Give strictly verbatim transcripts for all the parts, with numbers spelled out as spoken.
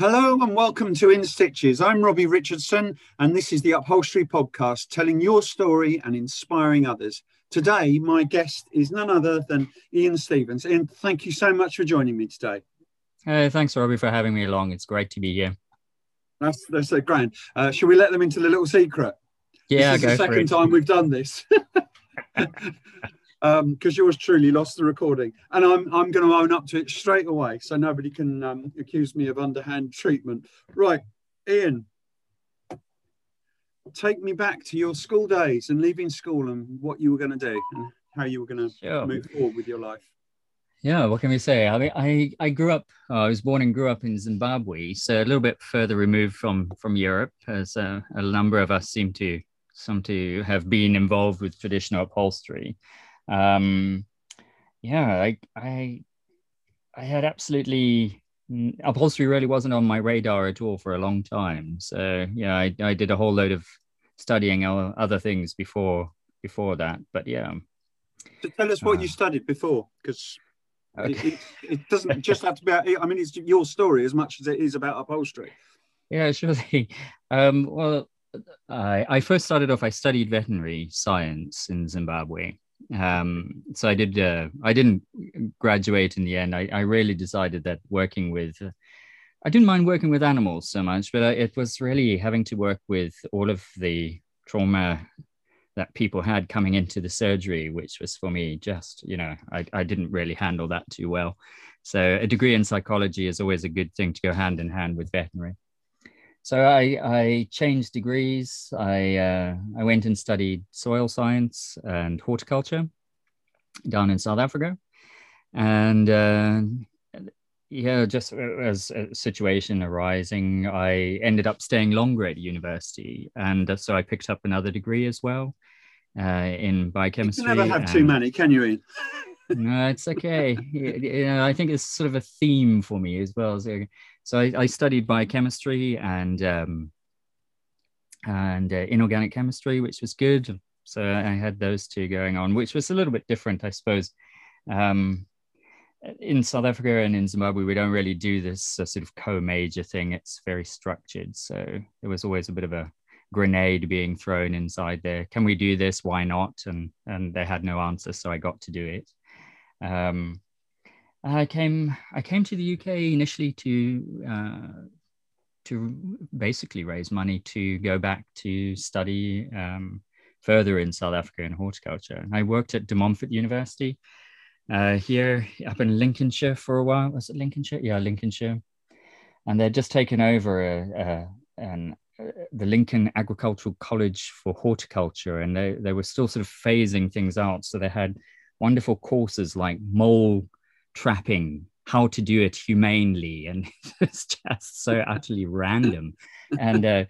Hello and welcome to In Stitches. I'm Robbie Richardson and this is the Upholstery Podcast, telling your story and inspiring others. Today, my guest is none other than Ian Stevens. Ian, thank you so much for joining me today. Hey, thanks, Robbie, for having me along. It's great to be here. That's, that's so grand. Uh, shall we let them into the little secret? Yeah, this is the second time we've done this. Um, because yours truly lost the recording, and I'm I'm going to own up to it straight away, so nobody can um, accuse me of underhand treatment. Right, Ian, take me back to your school days and leaving school, and what you were going to do, and how you were going to sure. move forward with your life. Yeah, what can we say? I mean, I I grew up. Uh, I was born and grew up in Zimbabwe, so a little bit further removed from from Europe, as uh, a number of us seem to some to have been involved with traditional upholstery. Um, yeah, I, I, I had absolutely, upholstery really wasn't on my radar at all for a long time. So yeah, I, I did a whole load of studying other things before, before that, but yeah. So tell us what uh, you studied before, because okay. it, it, it doesn't just have to be, I mean, it's your story as much as it is about upholstery. Yeah, sure thing. Um, well, I, I first started off, I studied veterinary science in Zimbabwe. Um, so I did, uh, I didn't graduate in the end. I, I really decided that working with, uh, I didn't mind working with animals so much, but I, it was really having to work with all of the trauma that people had coming into the surgery, which was for me just, you know, I, I didn't really handle that too well. So a degree in psychology is always a good thing to go hand in hand with veterinary. So I, I changed degrees. I uh, I went and studied soil science and horticulture down in South Africa, and uh, yeah, just as a situation arising, I ended up staying longer at university, and so I picked up another degree as well uh, in biochemistry. You can never have and... too many, can you, Ian? No, it's okay. You know, I think it's sort of a theme for me as well. So, so I, I studied biochemistry and um, and uh, inorganic chemistry, which was good. So I had those two going on, which was a little bit different, I suppose. Um, in South Africa and in Zimbabwe, we don't really do this uh, sort of co-major thing. It's very structured. So there was always a bit of a grenade being thrown inside there. Can we do this? Why not? And, and they had no answer, so I got to do it. Um, I came. I came to the U K initially to uh, to basically raise money to go back to study um, further in South Africa in horticulture. And I worked at De Montfort University uh, here up in Lincolnshire for a while. Was it Lincolnshire? Yeah, Lincolnshire. And they'd just taken over a, a, an, a, the Lincoln Agricultural College for horticulture, and they they were still sort of phasing things out. So they had wonderful courses like mole trapping, how to do it humanely, and it's just so utterly random. And uh,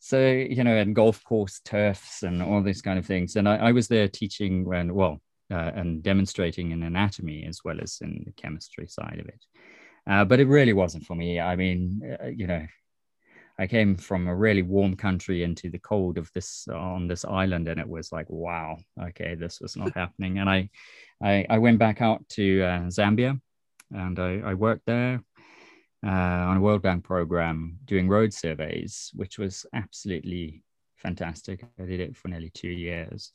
so, you know, and golf course turfs and all these kind of things. And I, I was there teaching and well, uh, and demonstrating in anatomy as well as in the chemistry side of it. Uh, but it really wasn't for me. I mean, uh, you know, I came from a really warm country into the cold of this on this island, and it was like, wow, okay, this was not happening. And I, I, I went back out to uh, Zambia, and I, I worked there uh, on a World Bank program doing road surveys, which was absolutely fantastic. I did it for nearly two years,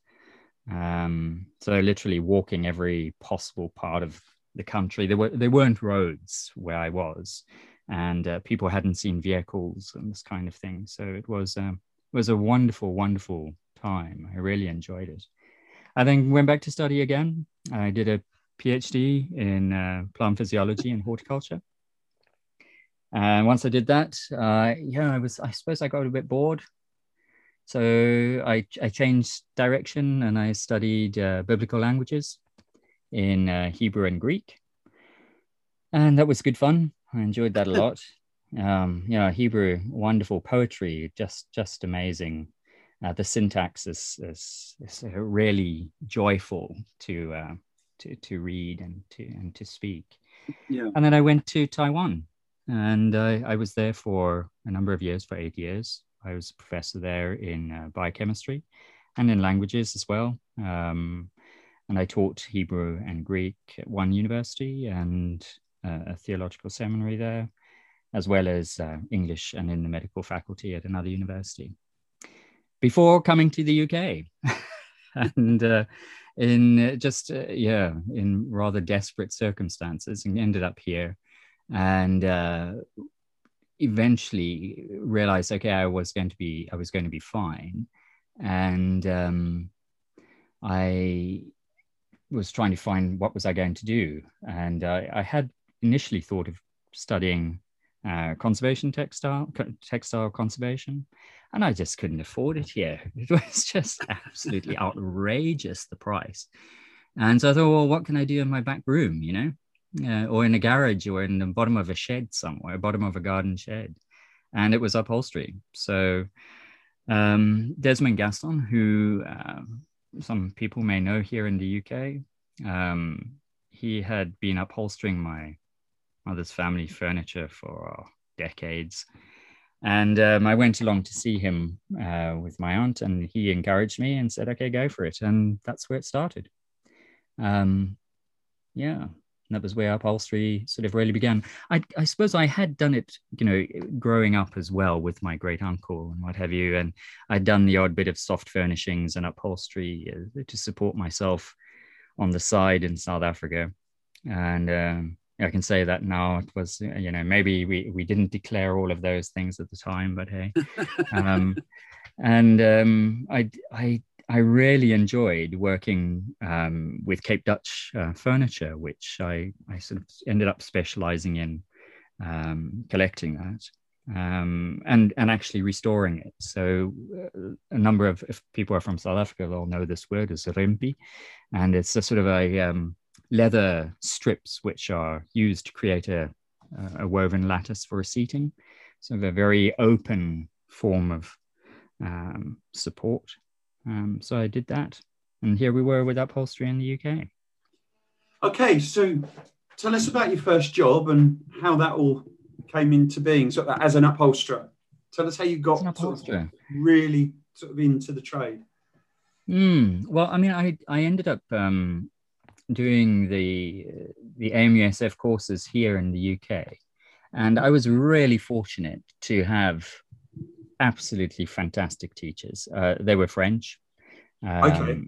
um, so literally walking every possible part of the country. There were there weren't roads where I was. And uh, people hadn't seen vehicles and this kind of thing. So it was um, it was a wonderful, wonderful time. I really enjoyed it. I then went back to study again. I did a PhD in uh, plant physiology and horticulture. And once I did that, uh, yeah, I was. I suppose I got a bit bored. So I, I changed direction and I studied uh, biblical languages in uh, Hebrew and Greek. And that was good fun. I enjoyed that a lot. Um, you know, Hebrew, wonderful poetry, just just amazing. Uh, the syntax is, is is really joyful to uh, to to read and to and to speak. Yeah. And then I went to Taiwan, and I, I was there for a number of years, for eight years. I was a professor there in uh, biochemistry, and in languages as well. Um, and I taught Hebrew and Greek at one university, and Uh, a theological seminary there, as well as uh, English and in the medical faculty at another university, before coming to the U K. And uh, in just, uh, yeah, in rather desperate circumstances, and ended up here, and uh, eventually realized, okay, I was going to be, I was going to be fine. And um, I was trying to find what was I going to do. And uh, I had initially thought of studying uh, conservation textile, co- textile conservation, and I just couldn't afford it here. It was just absolutely outrageous, the price. And so I thought, well, what can I do in my back room, you know, uh, or in a garage or in the bottom of a shed somewhere, bottom of a garden shed. And it was upholstery. So um, Desmond Gaston, who uh, some people may know here in the U K, um, he had been upholstering my mother's family furniture for decades. And um, I went along to see him uh, with my aunt, and he encouraged me and said, okay, go for it. And that's where it started. Um, yeah, that was where upholstery sort of really began. I, I suppose I had done it, you know, growing up as well with my great uncle and what have you. And I'd done the odd bit of soft furnishings and upholstery uh, to support myself on the side in South Africa. And um, I can say that now. It was, you know, maybe we, we didn't declare all of those things at the time, but hey. um, and um, I, I, I really enjoyed working um, with Cape Dutch uh, furniture, which I, I sort of ended up specializing in, um, collecting that um, and, and actually restoring it. So uh, a number of, if people are from South Africa, they'll know this word as rimpi. And it's a sort of a... Um, leather strips which are used to create a, a woven lattice for a seating. So they're a very open form of um, support. Um, so I did that. And here we were with upholstery in the U K. Okay, so tell us about your first job and how that all came into being. So as an upholsterer, tell us how you got sort of really sort of into the trade. Mm, well, I mean, I, I ended up... Um, doing the the A M U S F courses here in the U K, and I was really fortunate to have absolutely fantastic teachers. Uh, they were French. Um, okay.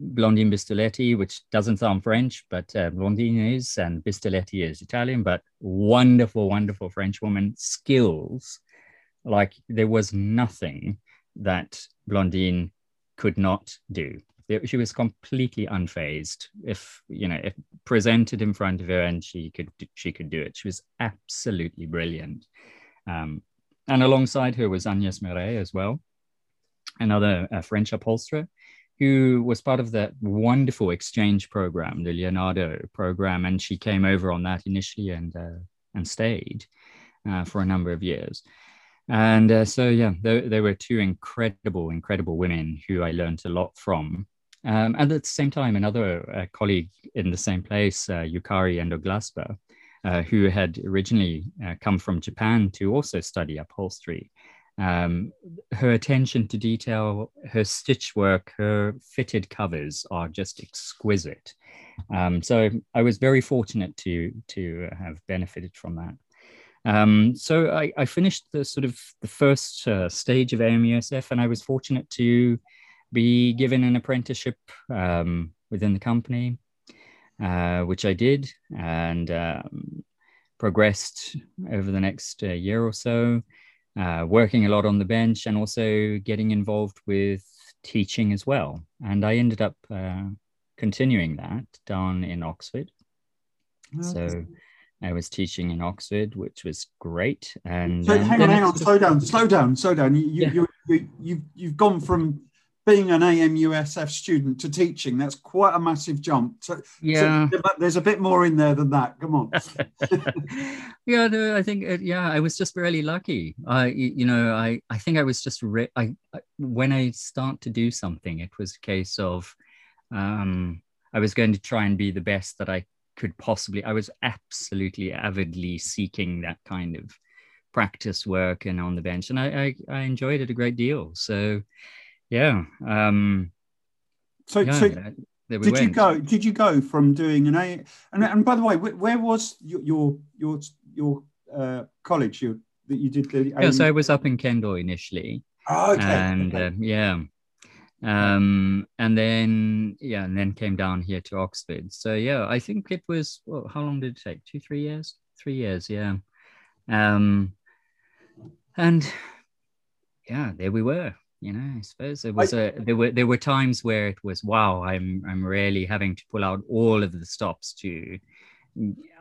Blondine Bistoletti, which doesn't sound French, but uh, Blondine is, and Bistoletti is Italian, but wonderful, wonderful French woman, skills like there was nothing that Blondine could not do. She was completely unfazed. If, you know, if presented in front of her, and she could, she could do it. She was absolutely brilliant. Um, and alongside her was Agnes Mireille as well, another uh, French upholsterer, who was part of that wonderful exchange program, the Leonardo program. And she came over on that initially and uh, and stayed uh, for a number of years. And uh, so, yeah, there, there were two incredible, incredible women who I learned a lot from. Um, and at the same time, another uh, colleague in the same place, uh, Yukari Endoglasper, uh, who had originally uh, come from Japan to also study upholstery. Um, her attention to detail, her stitch work, her fitted covers are just exquisite. Um, so I was very fortunate to, to have benefited from that. Um, so I, I finished the sort of the first uh, stage of A M U S F, and I was fortunate to be given an apprenticeship um, within the company, uh, which I did, and um, progressed over the next uh, year or so, uh, working a lot on the bench and also getting involved with teaching as well. And I ended up uh, continuing that down in Oxford. Oh, so. I was teaching in Oxford, which was great. And so, hang on, hang on, slow down, slow down, slow down. You, yeah. you, you, you, you've gone from being an A M U S F student to teaching. That's quite a massive jump. So, yeah, so there's a bit more in there than that. Come on. yeah, no, I think it, yeah, I was just really lucky. I, you know, I, I think I was just re- I, I when I start to do something, it was a case of, um, I was going to try and be the best that I could possibly. I was absolutely avidly seeking that kind of practice work and on the bench, and I I, I enjoyed it a great deal. So, yeah. Um, so, yeah, so there we did went. you go? Did you go from doing an A? And, and by the way, where was your your your, your uh, college you that you did? The, yeah, so I was up in Kendal initially. Oh, okay. And okay. Uh, yeah, um, and then yeah, and then came down here to Oxford. So yeah, I think it was well, how long did it take? Two, three years? Three years, yeah. Um, and yeah, there we were. You know, I suppose there was I, a there were there were times where it was wow, I'm I'm really having to pull out all of the stops to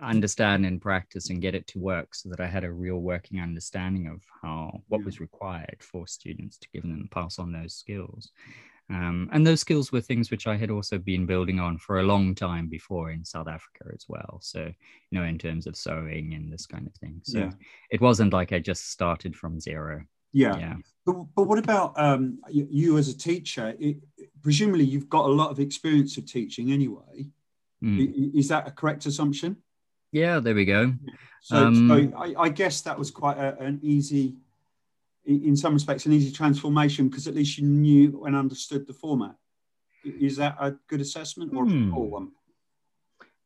understand and practice and get it to work so that I had a real working understanding of how what was required for students to give them and pass on those skills. Um, and those skills were things which I had also been building on for a long time before in South Africa as well. So, you know, in terms of sewing and this kind of thing. So yeah. It wasn't like I just started from zero. Yeah. yeah. But, but what about um, you, you as a teacher? It, presumably you've got a lot of experience of teaching anyway. Mm. Is that a correct assumption? Yeah, there we go. So, um, so I, I guess that was quite a, an easy, in some respects, an easy transformation because at least you knew and understood the format. Is that a good assessment or mm. a poor one?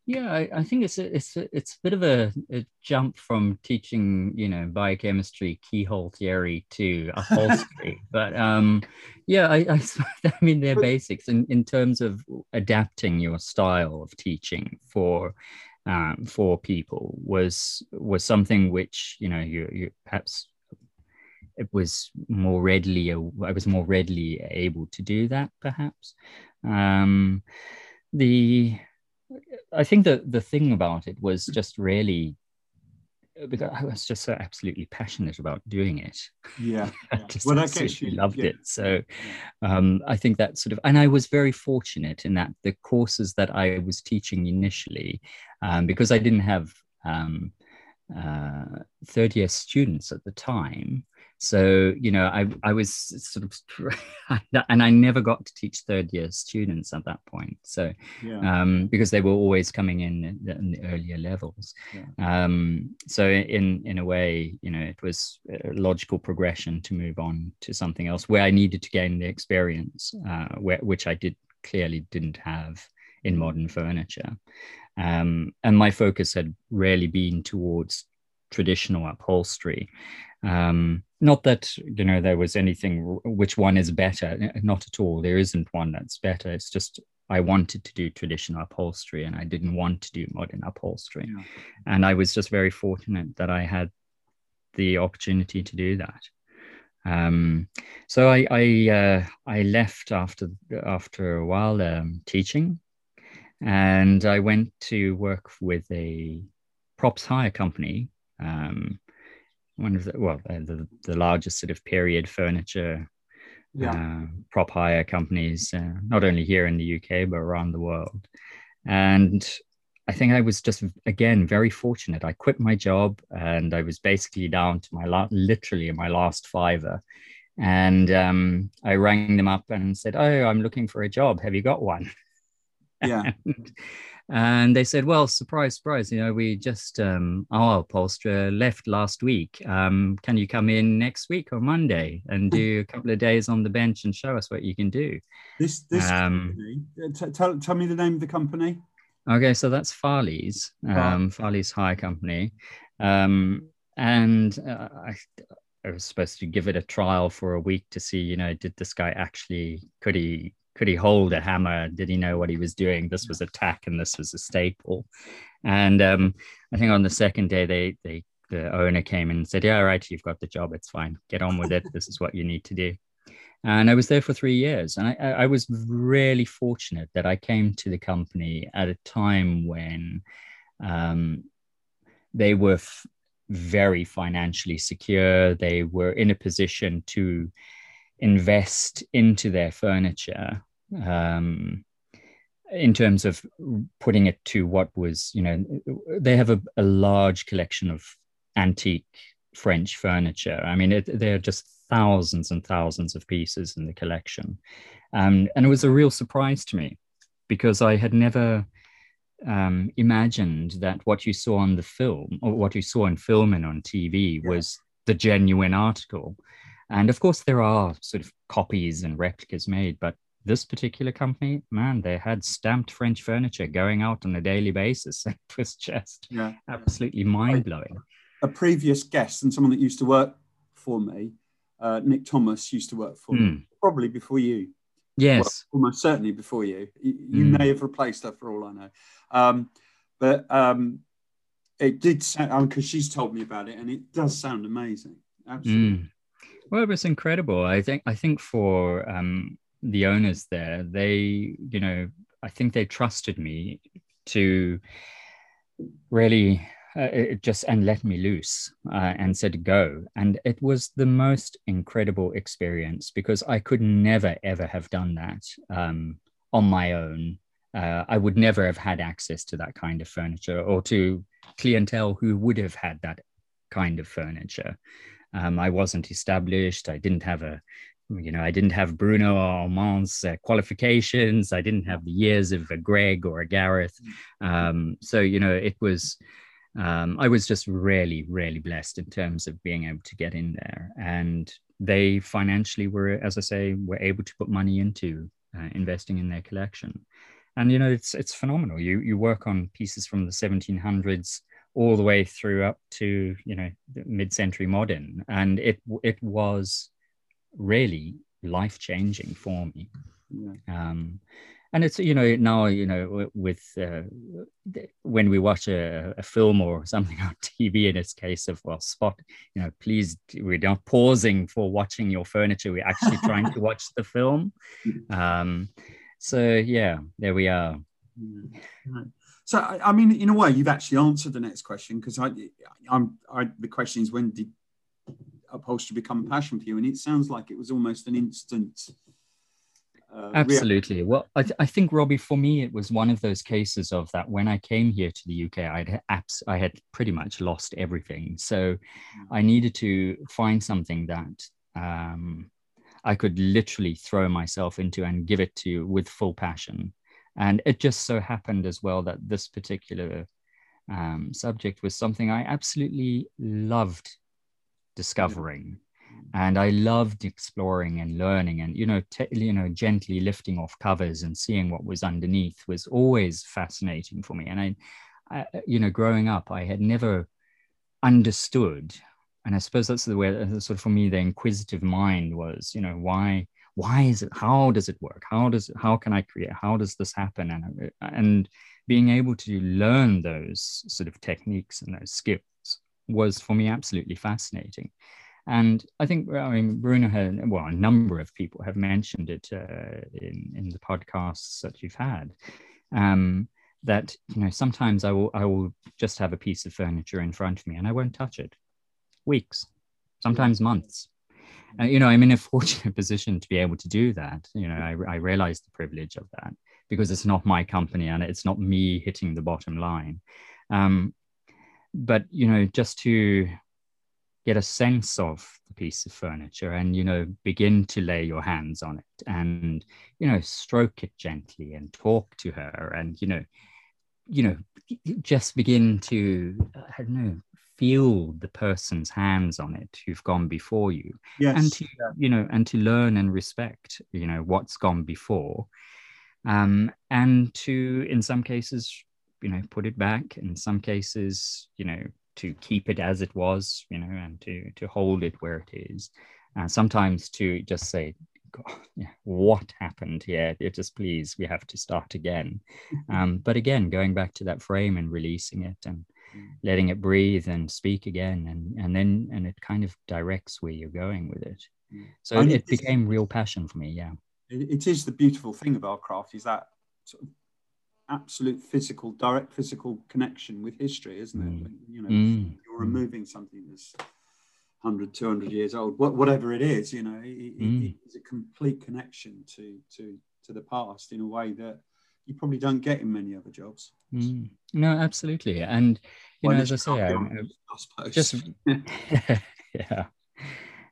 Yeah, I, I think it's a, it's a, it's a bit of a, a jump from teaching, you know, biochemistry, keyhole theory to upholstery. But um, yeah, I, I, I mean, they're basics in, in terms of adapting your style of teaching for um, for people was was something which, you know, you, you perhaps it was more readily, I was more readily able to do that, perhaps. Um, the... I think that the thing about it was just really because I was just so absolutely passionate about doing it. Yeah. I just well, absolutely I you, loved yeah. it. So um, I think that sort of, and I was very fortunate in that the courses that I was teaching initially, um, because I didn't have um, uh, third year students at the time. So, you know, I, I was sort of, and I never got to teach third year students at that point. So, yeah. um, because they were always coming in in the, in the earlier levels. Yeah. Um, so in, in a way, you know, it was a logical progression to move on to something else where I needed to gain the experience, uh, where, which I did clearly didn't have in modern furniture. Um, and my focus had really been towards traditional upholstery. Um, not that, you know, there was anything, which one is better, not at all. There isn't one that's better. It's just, I wanted to do traditional upholstery and I didn't want to do modern upholstery. Yeah. And I was just very fortunate that I had the opportunity to do that. Um, so I, I, uh, I left after, after a while um, teaching, and I went to work with a props hire company, um, one of the, well, the, the largest sort of period furniture yeah. uh, prop hire companies, uh, not only here in the U K, but around the world. And I think I was just, again, very fortunate. I quit my job and I was basically down to my, la- literally my last fiver. And um, I rang them up and said, oh, I'm looking for a job. Have you got one? Yeah. and, and they said, well, surprise, surprise, you know, we just, um, our upholsterer left last week. Um, can you come in next week or Monday and do a couple of days on the bench and show us what you can do? This, this, um, company, t- tell, tell me the name of the company. Okay. So that's Farley's, um, wow. Farley's Hire Company. Um, and uh, I, I was supposed to give it a trial for a week to see, you know, did this guy actually, could he, could he hold a hammer? Did he know what he was doing? This was a tack and this was a staple. And um, I think on the second day, they, they the owner came and said, yeah, all right, you've got the job. It's fine. Get on with it. This is what you need to do. And I was there for three years. And I, I was really fortunate that I came to the company at a time when um, they were f- very financially secure. They were in a position to invest into their furniture. Um, in terms of putting it to what was, you know, they have a, a large collection of antique French furniture. I mean, it, there are just thousands and thousands of pieces in the collection. Um, and it was a real surprise to me because I had never um, imagined that what you saw on the film or what you saw in film and on T V was yeah. the genuine article. And of course, there are sort of copies and replicas made, but this particular company, man, they had stamped French furniture going out on a daily basis. It was just yeah. absolutely mind-blowing. a previous guest and someone that used to work for me, uh, Nick Thomas, used to work for mm. me, probably before you. Yes. Well, almost certainly before you. You, you mm. may have replaced her for all I know. Um, but um, it did sound, because she's told me about it, and it does sound amazing. Absolutely. Mm. Well, it was incredible. I think, I think for um, the owners there, they, you know, I think they trusted me to really uh, it just and let me loose uh, and said go. And it was the most incredible experience, because I could never, ever have done that um, on my own. Uh, I would never have had access to that kind of furniture, or to clientele who would have had that kind of furniture. Um, I wasn't established. I didn't have a, you know, I didn't have Bruno Armand's uh, qualifications. I didn't have the years of a Greg or a Gareth. Um, so, you know, it was, um, I was just really, really blessed in terms of being able to get in there. And they financially were, as I say, were able to put money into uh, investing in their collection. And, you know, it's it's phenomenal. You you work on pieces from the seventeen hundreds all the way through up to, you know, mid-century modern. And it it was really life-changing for me. Yeah. Um, and it's, you know, now, you know, with uh, when we watch a, a film or something on T V, in its case of, well, spot, you know, please, we're not pausing for watching your furniture. We're actually trying to watch the film. Um, so, yeah, there we are. Yeah. Right. So, I mean, in a way, you've actually answered the next question, because I, I'm, I, the question is, when did upholstery become a passion for you? And it sounds like it was almost an instant. Uh, Absolutely. Reaction. Well, I, th- I think, Robbie, for me, it was one of those cases of that when I came here to the U K, I'd abs- I had pretty much lost everything. So I needed to find something that um, I could literally throw myself into and give it to with full passion. And it just so happened as well that this particular um, subject was something I absolutely loved discovering, and I loved exploring and learning, and, you know, t- you know, gently lifting off covers and seeing what was underneath was always fascinating for me. And I, I you know, growing up, I had never understood, and I suppose that's the way, sort of, for me, the inquisitive mind was, you know, why. Why is it? How does it work? How does it, how can I create? How does this happen? And and being able to learn those sort of techniques and those skills was, for me, absolutely fascinating. And I think, I mean, Bruno had, well, a number of people have mentioned it uh, in in the podcasts that you've had. Um, that, you know, sometimes I will I will just have a piece of furniture in front of me and I won't touch it. Weeks, sometimes months. Uh, you know, I'm in a fortunate position to be able to do that. You know, I, I realize the privilege of that, because it's not my company and it's not me hitting the bottom line. Um, but, you know, just to get a sense of the piece of furniture and, you know, begin to lay your hands on it and, you know, stroke it gently and talk to her and, you know, you know, just begin to, I don't know, feel the person's hands on it who've gone before you. Yes. And to, you know, and to learn and respect, you know, what's gone before, um, and to, in some cases, you know, put it back, in some cases, you know, to keep it as it was, you know, and to to hold it where it is, and uh, sometimes to just say, God, yeah, what happened here? It just, please, we have to start again. Um, but again, going back to that frame and releasing it and letting it breathe and speak again, and and then and it kind of directs where you're going with it. So I mean, it became real passion for me. Yeah, it is the beautiful thing of our craft, is that sort of absolute physical, direct physical connection with history, isn't it? Mm. You know, mm. you're removing something that's one hundred, two hundred years old, whatever it is. You know, it, mm. it is a complete connection to to to the past in a way that you probably don't get in many other jobs. Mm. No, absolutely. And, you well, know, as I say, I, on, I just, yeah.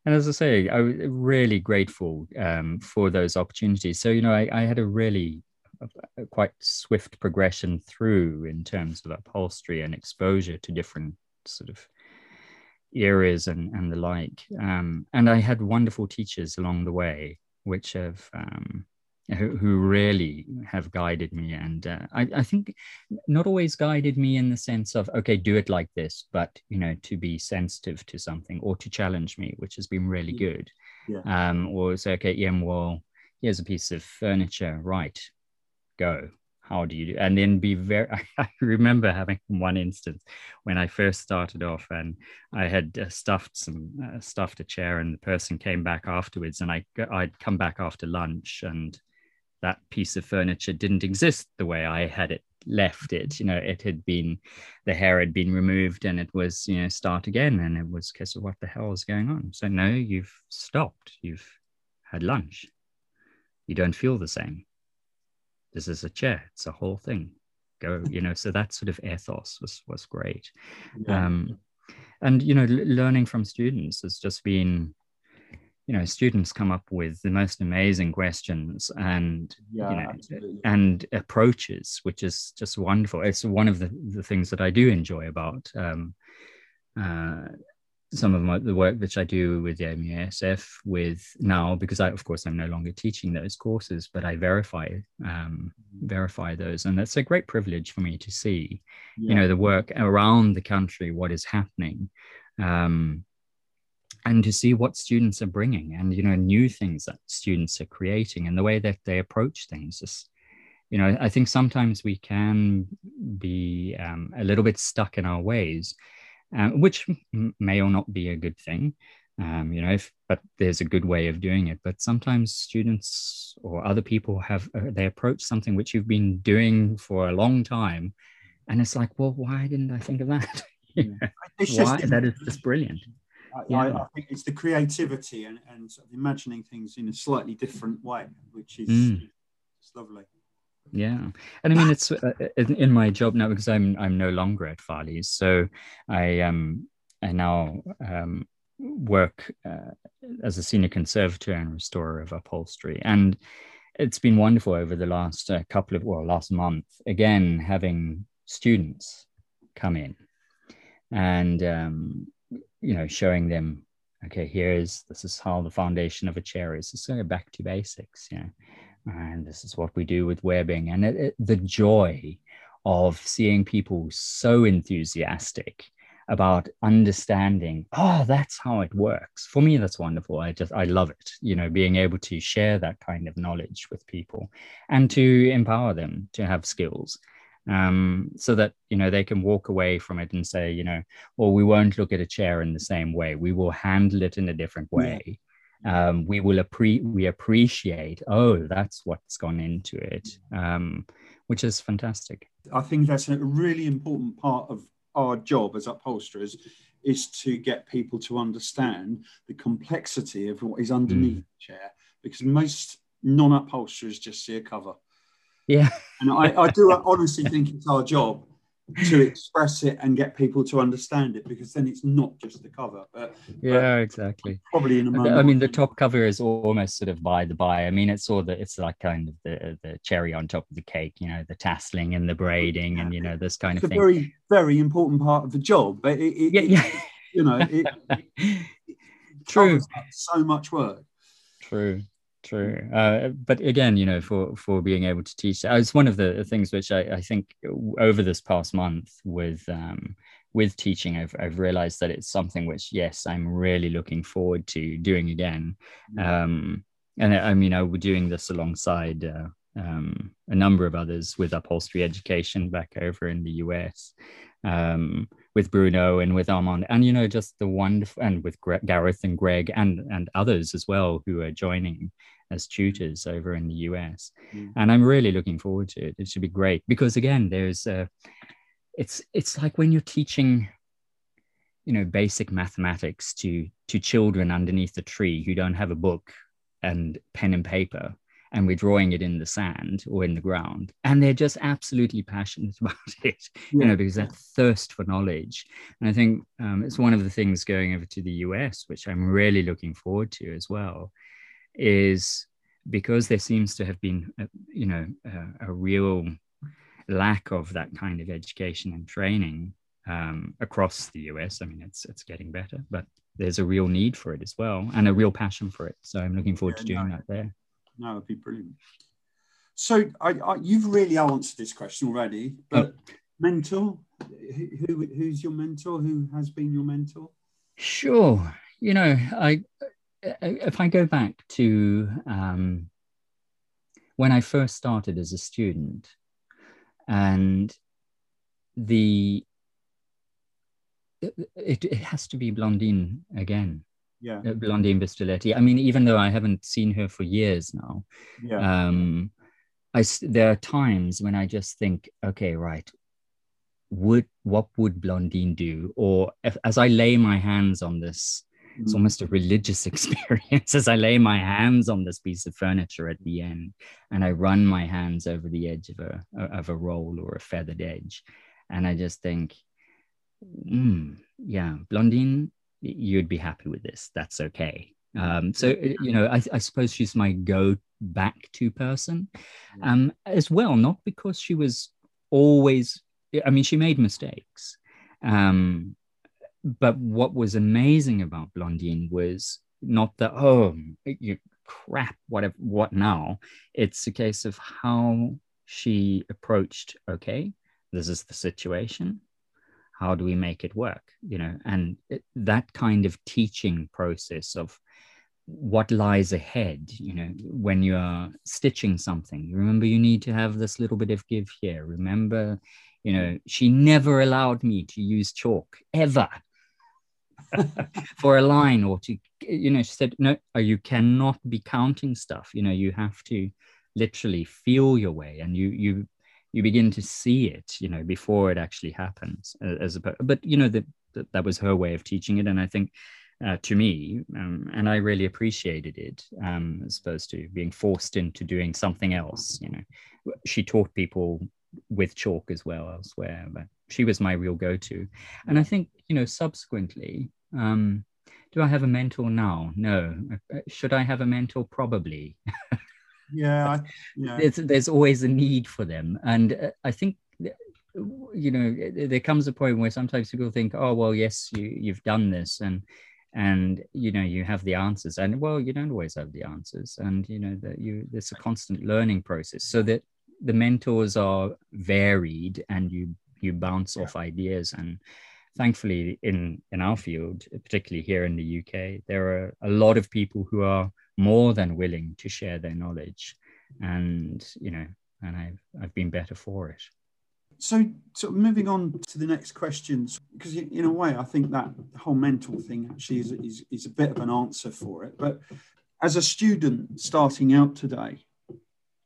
And as I say, I was really grateful um, for those opportunities. So, you know, I, I had a really a, a quite swift progression through in terms of upholstery and exposure to different sort of eras and, and the like. Um, and I had wonderful teachers along the way, which have, um, who, who really have guided me. And uh, I, I think not always guided me in the sense of, okay, do it like this, but, you know, to be sensitive to something or to challenge me, which has been really good. Yeah. Um, or say, okay, Ian, well, here's a piece of furniture, right, go. How do you do? And then be very, I remember having one instance when I first started off and I had uh, stuffed some, uh, stuffed a chair, and the person came back afterwards, and I, I'd come back after lunch and that piece of furniture didn't exist the way I had it left it. You know, it had been, the hair had been removed, and it was, you know, start again. And it was a case of what the hell is going on? So no, you've stopped, you've had lunch. You don't feel the same. This is a chair, it's a whole thing, go, you know. So that sort of ethos was was great. Yeah. Um, and, you know, l- learning from students has just been, you know, students come up with the most amazing questions and, yeah, you know, absolutely. And approaches, which is just wonderful. It's one of the, the things that I do enjoy about um, uh, some of my, the work which I do with the A M U S F with now, because I, of course, I'm no longer teaching those courses, but I verify, um, verify those. And that's a great privilege for me to see, yeah. you know, the work around the country, what is happening, um, and to see what students are bringing and, you know, new things that students are creating and the way that they approach things. Just, you know, I think sometimes we can be um, a little bit stuck in our ways. Uh, which may or not be a good thing, um, you know, if, but there's a good way of doing it. But sometimes students or other people have, uh, they approach something which you've been doing for a long time. And it's like, well, why didn't I think of that? You know, just, why? That is just brilliant. I, yeah. I, I think it's the creativity and, and sort of imagining things in a slightly different way, which is mm. it's lovely. Yeah, and I mean it's uh, in, in my job now, because I'm I'm no longer at Farley's, so I um I now um work uh, as a senior conservator and restorer of upholstery, and it's been wonderful over the last uh, couple of well last month again having students come in and um you know showing them, okay, here's this is how the foundation of a chair is. It's going back to basics, you know. And this is what we do with webbing. And it, it, the joy of seeing people so enthusiastic about understanding, oh, that's how it works. For me, that's wonderful. I just, I love it, you know, being able to share that kind of knowledge with people and to empower them to have skills um, so that, you know, they can walk away from it and say, you know, well, we won't look at a chair in the same way. We will handle it in a different way. Yeah. Um, we will appre- we appreciate, oh, that's what's gone into it, um, which is fantastic. I think that's a really important part of our job as upholsterers is to get people to understand the complexity of what is underneath mm. the chair, because most non-upholsterers just see a cover. Yeah. And I, I do honestly think it's our job to express it and get people to understand it, because then it's not just the cover. But yeah, but exactly. Probably in a moment. I mean, the top cover is almost sort of by the by. I mean, it's all the it's like kind of the the cherry on top of the cake. You know, the tasseling and the braiding, and you know, this kind it's of thing. It's a very very important part of the job, but it, it, yeah, yeah. It, you know, it, it, it true so much work. True. True. Uh, but again, you know, for, for being able to teach, it's one of the things which I, I think over this past month with um, with teaching, I've, I've realized that it's something which, yes, I'm really looking forward to doing again. Um, and I, I mean, I was doing this alongside uh, um, a number of others with Upholstery Education back over in the U S, um, with Bruno and with Armand, and you know, just the wonderful, and with Gre- Gareth and Greg and and others as well who are joining as tutors over in the U S. Mm. And I'm really looking forward to it. It should be great, because again, there's a, it's, it's like when you're teaching, you know, basic mathematics to, to children underneath a tree who don't have a book and pen and paper, and we're drawing it in the sand or in the ground. And they're just absolutely passionate about it, yeah. you know, because that thirst for knowledge. And I think um, it's one of the things going over to the U S, which I'm really looking forward to as well, is because there seems to have been, a, you know, a, a real lack of that kind of education and training um, across the U S. I mean, it's it's getting better, but there's a real need for it as well and a real passion for it. So I'm looking forward yeah, to doing no, that there. No, it'd be brilliant. So I, I, you've really answered this question already, but oh. mentor, who, who's your mentor? Who has been your mentor? Sure. You know, I if I go back to um, when I first started as a student, and the it, it has to be Blondine again. Yeah, Blondine Bistoletti. I mean, even though I haven't seen her for years now, yeah. um, I, there are times when I just think, okay, right, would what would Blondine do? Or if, as I lay my hands on this, mm. it's almost a religious experience as I lay my hands on this piece of furniture at the end, and I run my hands over the edge of a of a roll or a feathered edge, and I just think, mm, yeah, Blondine, you'd be happy with this. That's okay. Um, so, you know, I, I suppose she's my go back to person um, as well, not because she was always, I mean, she made mistakes. Um, but what was amazing about Blondine was not the, oh, you crap, what, what now? It's a case of how she approached, okay, this is the situation. How do we make it work? You know, and it, that kind of teaching process of what lies ahead, you know, when you are stitching something, remember you need to have this little bit of give here. Remember, you know, she never allowed me to use chalk ever for a line or to, you know, she said, no, you cannot be counting stuff. You know, you have to literally feel your way, and you, you, you begin to see it, you know, before it actually happens. As a, but you know, that that was her way of teaching it, and I think uh, to me, um, and I really appreciated it, um, as opposed to being forced into doing something else. You know, she taught people with chalk as well elsewhere, but she was my real go-to. And I think, you know, subsequently, um, do I have a mentor now? No. Should I have a mentor? Probably. Yeah, yeah. There's, there's always a need for them, and uh, I think, you know, there comes a point where sometimes people think, oh well, yes, you you've done this, and and you know, you have the answers, and well, you don't always have the answers, and you know that you there's a constant learning process, so that the mentors are varied, and you you bounce yeah. off ideas. And thankfully, in in our field, particularly here in the U K, there are a lot of people who are more than willing to share their knowledge, and you know, and I've I've been better for it. So, so moving on to the next questions, because in a way, I think that whole mental thing actually is, is is a bit of an answer for it. But as a student starting out today,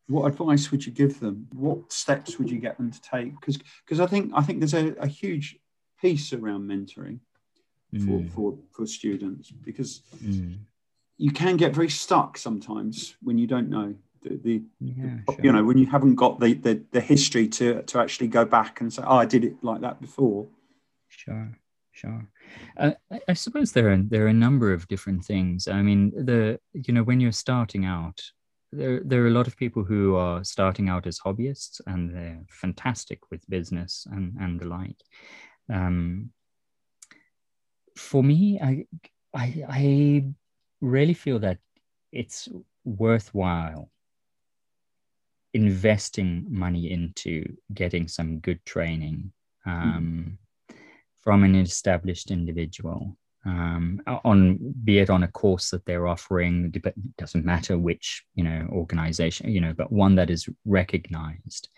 what advice would you give them? What steps would you get them to take? Because because I think I think there's a, a huge piece around mentoring for mm. for for students, because. Mm. You can get very stuck sometimes when you don't know the, the, yeah, the sure. you know, when you haven't got the, the the history to to actually go back and say, oh, I did it like that before. Sure, sure. Uh, I, I suppose there are there are a number of different things. I mean, the you know, when you're starting out, there there are a lot of people who are starting out as hobbyists, and they're fantastic with business and and the like. Um, for me, I I. I really feel that it's worthwhile investing money into getting some good training um, mm. from an established individual, um, on be it on a course that they're offering, it doesn't matter which, you know, organization, you know, but one that is recognized.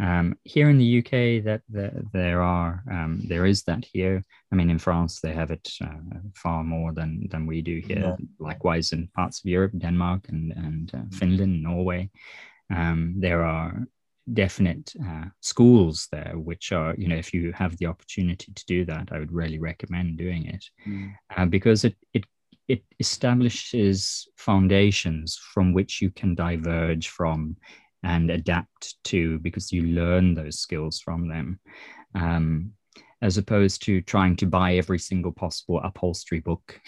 Um, here in the U K, that, that there are um, there is that here. I mean, in France, they have it uh, far more than than we do here. Yeah. Likewise, in parts of Europe, Denmark and and uh, Finland, Norway, um, there are definite uh, schools there, which are, you know, if you have the opportunity to do that, I would really recommend doing it, mm. uh, because it it it establishes foundations from which you can diverge from and adapt to, because you learn those skills from them, um, as opposed to trying to buy every single possible upholstery book,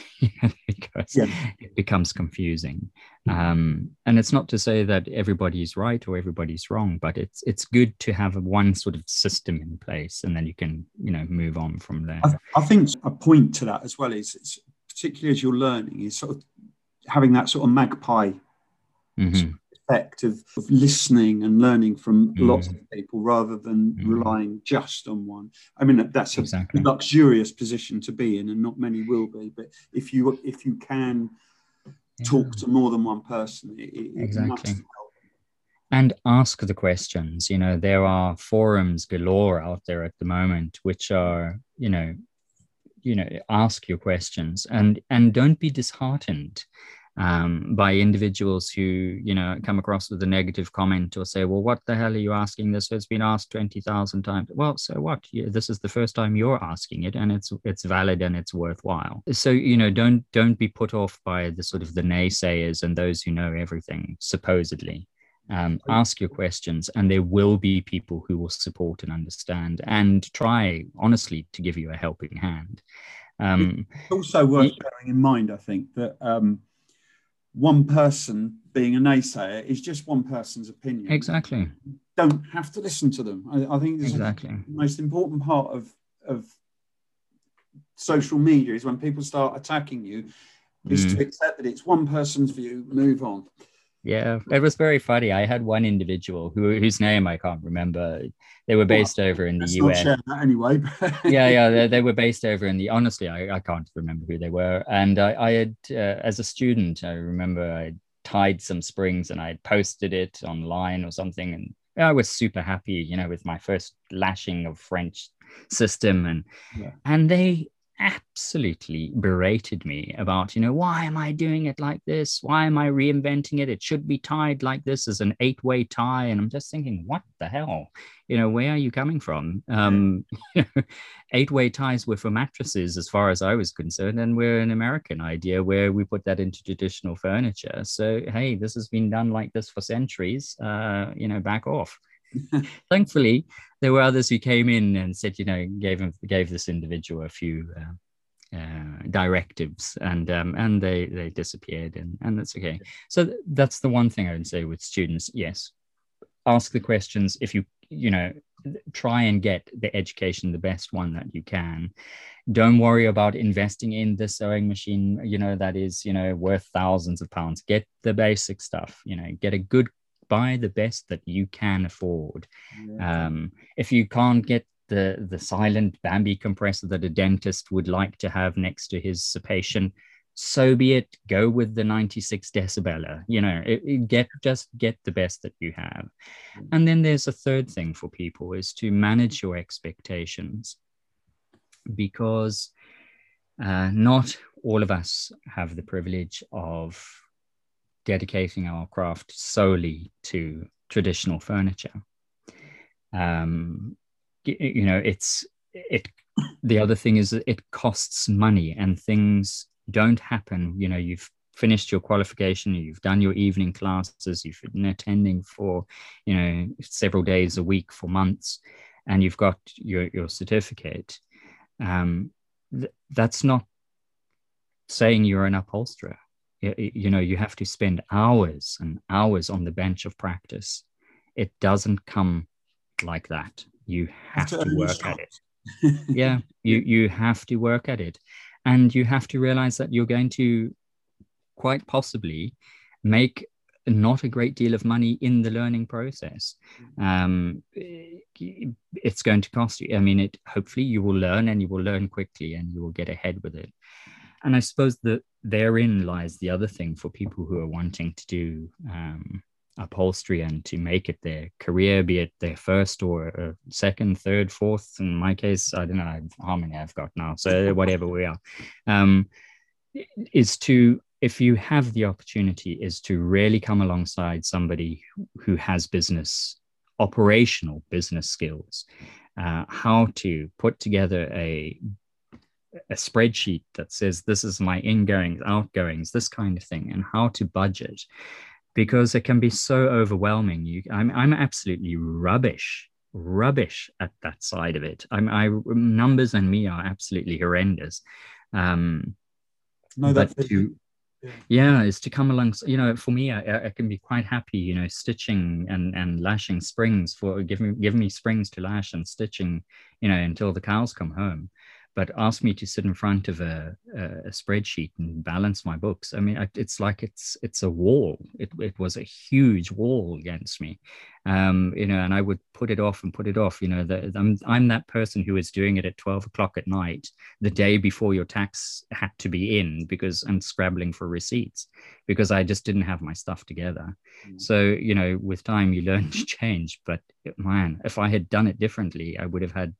because yeah. it becomes confusing. Um, and it's not to say that everybody's right or everybody's wrong, but it's it's good to have one sort of system in place, and then you can, you know, move on from there. I, th- I think a point to that as well is, it's, particularly as you're learning, is sort of having that sort of magpie mm-hmm. effect of, of listening and learning from mm. lots of people rather than mm. relying just on one. I mean, that's a exactly. luxurious position to be in, and not many will be. But if you if you can talk yeah. to more than one person, it, it exactly. must help. And ask the questions. You know, there are forums galore out there at the moment, which are, you know, you know, ask your questions, and and don't be disheartened um, by individuals who, you know, come across with a negative comment or say, well, what the hell are you asking this? It's been asked twenty thousand times. Well, so what? This is the first time you're asking it, and it's it's valid and it's worthwhile. So, you know, don't don't be put off by the sort of the naysayers and those who know everything, supposedly. Um, ask your questions, and there will be people who will support and understand and try, honestly, to give you a helping hand. Um, it's also worth it, bearing in mind, I think, that um, one person being a naysayer is just one person's opinion. Exactly. You don't have to listen to them. I, I think this exactly. is the most important part of, of social media is when people start attacking you, mm. is to accept that it's one person's view, move on. Yeah, it was very funny. I had one individual who, whose name I can't remember. They were based well, over in the U S. Not that anyway. But yeah, yeah, they, they were based over in the, honestly, I, I can't remember who they were. And I, I had, uh, as a student, I remember I tied some springs and I had posted it online or something. And I was super happy, you know, with my first lashing of French system. And yeah. and they absolutely berated me about, you know, why am I doing it like this? Why am I reinventing it? It should be tied like this as an eight-way tie. And I'm just thinking, what the hell? You know, where are you coming from? Um, you know, eight-way ties were for mattresses as far as I was concerned. And we're an American idea where we put that into traditional furniture. So, hey, this has been done like this for centuries, uh, you know, back off. Thankfully, there were others who came in and said, you know, gave him, gave this individual a few uh, uh, directives, and um, and they they disappeared, and and that's okay. So th- that's the one thing I would say with students. Yes, ask the questions. If you you know, try and get the education, the best one that you can. Don't worry about investing in the sewing machine. You know, that is, you know, worth thousands of pounds. Get the basic stuff. You know, get a good. Buy the best that you can afford. Yeah. Um, if you can't get the, the silent Bambi compressor that a dentist would like to have next to his patient, so be it. Go with the ninety-six decibeller. You know, it, it get just get the best that you have. And then there's a third thing for people is to manage your expectations, because uh, not all of us have the privilege of dedicating our craft solely to traditional furniture. Um, you know, it's it. The other thing is that it costs money, and things don't happen. You know, you've finished your qualification, you've done your evening classes, you've been attending for, you know, several days a week for months, and you've got your your certificate. Um, th- that's not saying you're an upholsterer. You know, you have to spend hours and hours on the bench of practice. It doesn't come like that. You have to work at it. Yeah, you, you have to work at it. And you have to realize that you're going to quite possibly make not a great deal of money in the learning process. Um, it's going to cost you. I mean, it. Hopefully you will learn, and you will learn quickly, and you will get ahead with it. And I suppose that therein lies the other thing for people who are wanting to do um, upholstery and to make it their career, be it their first or uh, second, third, fourth. In my case, I don't know how many I've got now, so whatever we are, um, is to, if you have the opportunity, is to really come alongside somebody who has business, operational business skills, uh, how to put together a a spreadsheet that says this is my ingoings, outgoings, this kind of thing, and how to budget, because it can be so overwhelming. You, I'm, I'm absolutely rubbish, rubbish at that side of it. I'm, I numbers and me are absolutely horrendous. Um, no, that's to, yeah. yeah, is to come along. You know, for me, I, I can be quite happy, you know, stitching and, and lashing springs for give me, give me springs to lash and stitching, you know, until the cows come home. but asked me to sit in front of a, a spreadsheet and balance my books. I mean, it's like it's it's a wall. It, it was a huge wall against me, um, you know, and I would put it off and put it off. You know, the, I'm, I'm that person who is doing it at twelve o'clock at night, the day before your tax had to be in, because I'm scrabbling for receipts because I just didn't have my stuff together. Mm. So, you know, with time, you learn to change. But man, if I had done it differently, I would have had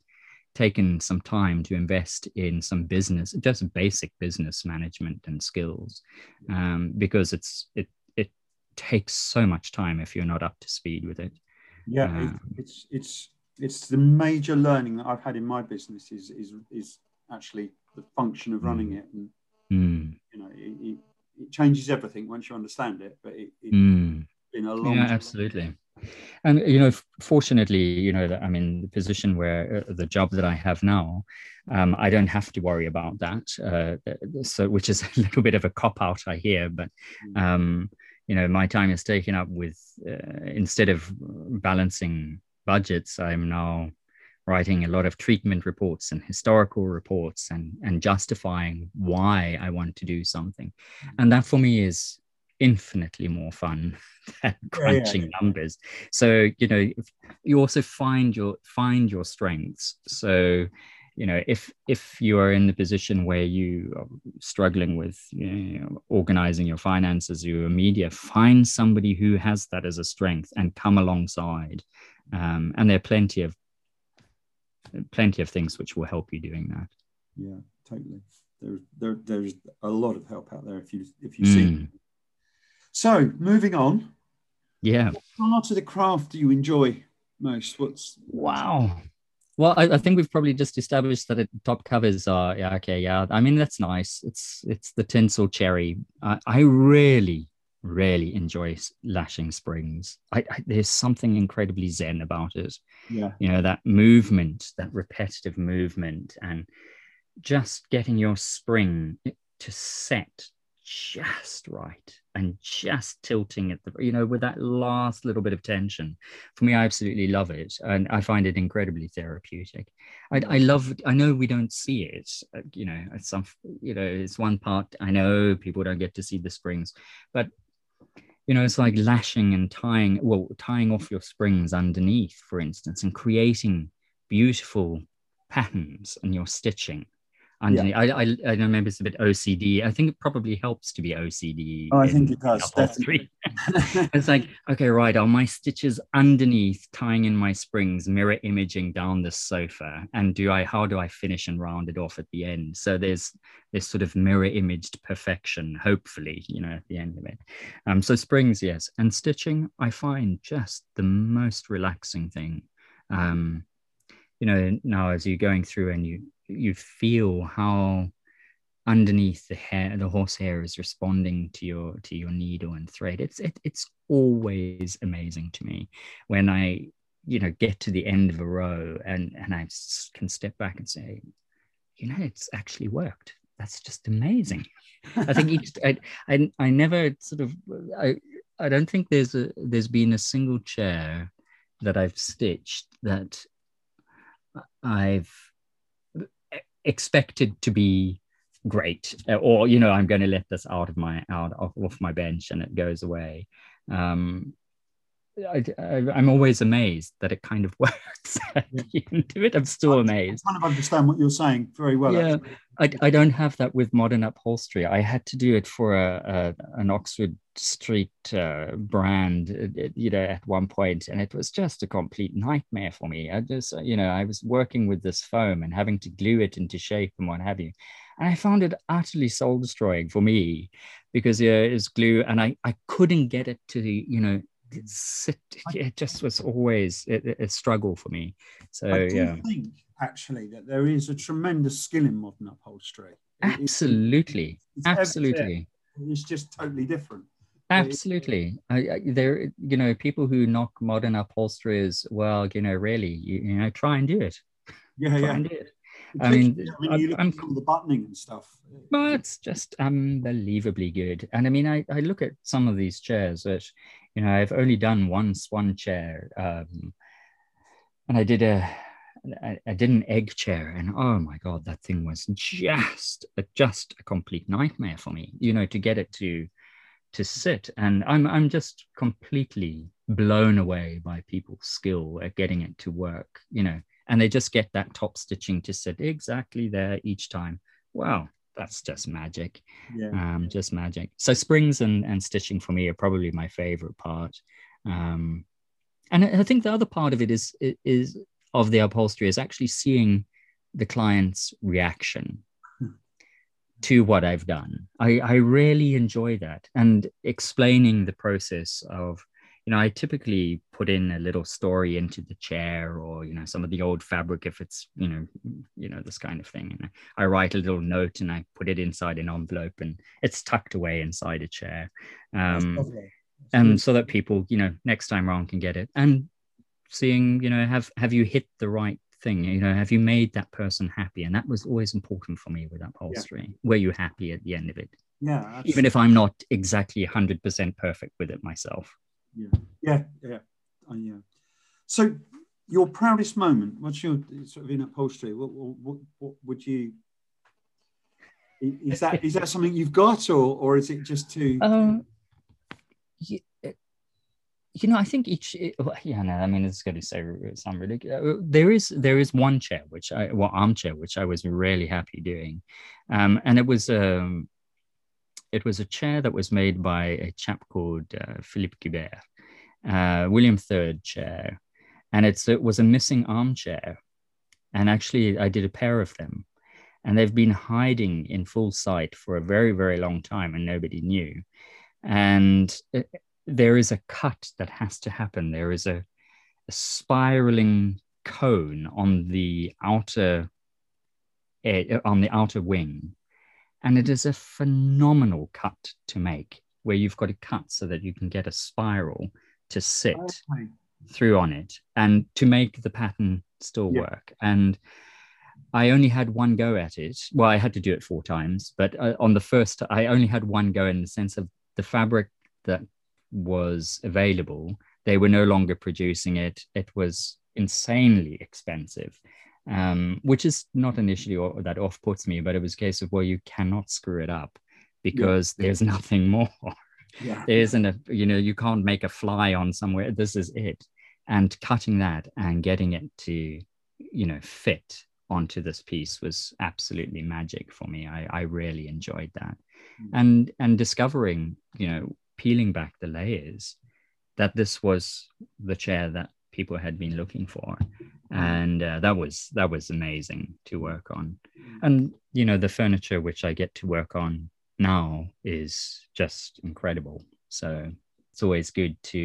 taken some time to invest in some business, just basic business management and skills, um, because it's it it takes so much time if you're not up to speed with it. Yeah, um, it's it's it's the major learning that I've had in my business is is is actually the function of running mm, it, and mm, you know it, it, it changes everything once you understand it. But it, it's mm, been a long yeah, time. Absolutely. And, you know, fortunately, you know, I mean, the position where uh, the job that I have now, um, I don't have to worry about that. Uh, so which is a little bit of a cop out, I hear. But, um, you know, my time is taken up with uh, instead of balancing budgets, I'm now writing a lot of treatment reports and historical reports and, and justifying why I want to do something. And that for me is infinitely more fun than crunching yeah, yeah, yeah. numbers. So, you know, you also find your find your strengths. So, you know, if if you are in the position where you are struggling with, you know, organizing your finances, your media, find somebody who has that as a strength and come alongside. Um, and there are plenty of plenty of things which will help you doing that. Yeah, totally. There, there there's a lot of help out there if you if you mm. see. So, moving on. Yeah. What part of the craft do you enjoy most? What's wow? Well, I, I think we've probably just established that it, top covers are yeah, okay. Yeah, I mean that's nice. It's it's the tinsel cherry. I, I really, really enjoy lashing springs. I, I, there's something incredibly zen about it. Yeah. You know, that movement, that repetitive movement, and just getting your spring to set just right and just tilting at the, you know, with that last little bit of tension. For me, I absolutely love it. And I find it incredibly therapeutic. I, I love, I know we don't see it, you know, it's some, you know, it's one part, I know people don't get to see the springs, but you know, it's like lashing and tying, well, tying off your springs underneath, for instance, and creating beautiful patterns in your stitching. Underneath. Yeah. I, I I know maybe it's a bit O C D. I think it probably helps to be O C D. Oh, I think it does. Definitely. It's like, okay, right, are my stitches underneath tying in my springs, mirror imaging down the sofa? And do I how do I finish and round it off at the end? So there's this sort of mirror imaged perfection, hopefully, you know, at the end of it. Um, so springs, yes. And stitching, I find just the most relaxing thing. Um, you know, now as you're going through and you you feel how underneath the hair, the horsehair is responding to your to your needle and thread. It's it, it's always amazing to me when I, you know, get to the end of a row and and I can step back and say, you know, it's actually worked. That's just amazing. I think each, I, I I never sort of I I don't think there's a there's been a single chair that I've stitched that I've expected to be great, or you know, I'm going to let this out of my out off, off my bench and it goes away. um I, I, I'm always amazed that it kind of works. Yeah. I'm still I, amazed. I kind of understand what you're saying very well. Yeah, I, I don't have that with modern upholstery. I had to do it for a, a an Oxford Street uh, brand, you know, at one point, and it was just a complete nightmare for me. I just, you know, I was working with this foam and having to glue it into shape and what have you. And I found it utterly soul destroying for me because yeah, it's glue, and I, I couldn't get it to the, you know, It, it just was always a, a struggle for me. So I do yeah. think actually that there is a tremendous skill in modern upholstery. Absolutely, it's, it's absolutely. It's just totally different. Absolutely, I, I, there. You know, people who knock modern upholstery as well. You know, really, you, you know, try and do it. Yeah, try yeah. And do it. I mean, I mean, you look at all the buttoning and stuff. But it's just unbelievably good. And I mean, I, I look at some of these chairs that, you know, I've only done one swan chair. Um, and I did a, I, I did an egg chair, and oh my God, that thing was just a, just a complete nightmare for me, you know, to get it to to sit. And I'm I'm just completely blown away by people's skill at getting it to work, you know, and they just get that top stitching to sit exactly there each time. Wow, that's just magic. Yeah. Um, just magic. So springs and, and stitching for me are probably my favorite part. Um, and I think the other part of it is, is of the upholstery is actually seeing the client's reaction to what I've done. I, I really enjoy that, and explaining the process of, you know, I typically put in a little story into the chair, or, you know, some of the old fabric, if it's, you know, you know, this kind of thing. And I write a little note and I put it inside an envelope and it's tucked away inside a chair. Um, and so that people, you know, next time around can get it. And seeing, you know, have, have you hit the right thing? You know, have you made that person happy? And that was always important for me with upholstery. Yeah. Were you happy at the end of it? Yeah. Absolutely. Even if I'm not exactly one hundred percent perfect with it myself. Yeah. Yeah. Yeah. Uh, yeah. So your proudest moment, what's your sort of in upholstery? What, what, what would you, is that, is that something you've got, or, or is it just to, um, you, you know, I think each, yeah, no, I mean, it's going to say sound ridiculous. There is, there is one chair, which I, well, armchair, which I was really happy doing. Um, and it was, um, it was a chair that was made by a chap called uh, Philippe Gubert, uh, William the Third chair. And it's, it was a missing armchair. And actually, I did a pair of them. And they've been hiding in full sight for a very, very long time, and nobody knew. And it, there is a cut that has to happen. There is a, a spiraling cone on the outer, uh, on the outer wing. And it is a phenomenal cut to make, where you've got to cut so that you can get a spiral to sit okay. through on it, and to make the pattern still yeah. work. And I only had one go at it. Well, I had to do it four times, but uh, on the first, I only had one go in the sense of the fabric that was available. They were no longer producing it. It was insanely expensive. Um, which is not an issue or, or that off puts me, but it was a case of, well, you cannot screw it up because yeah. there's nothing more. Yeah. There isn't a, you know, you can't make a fly on somewhere. This is it. And cutting that and getting it to, you know, fit onto this piece was absolutely magic for me. I, I really enjoyed that. Mm. And, and discovering, you know, peeling back the layers, that this was the chair that people had been looking for. And uh, that was that was amazing to work on. And, you know, the furniture which I get to work on now is just incredible. So it's always good to,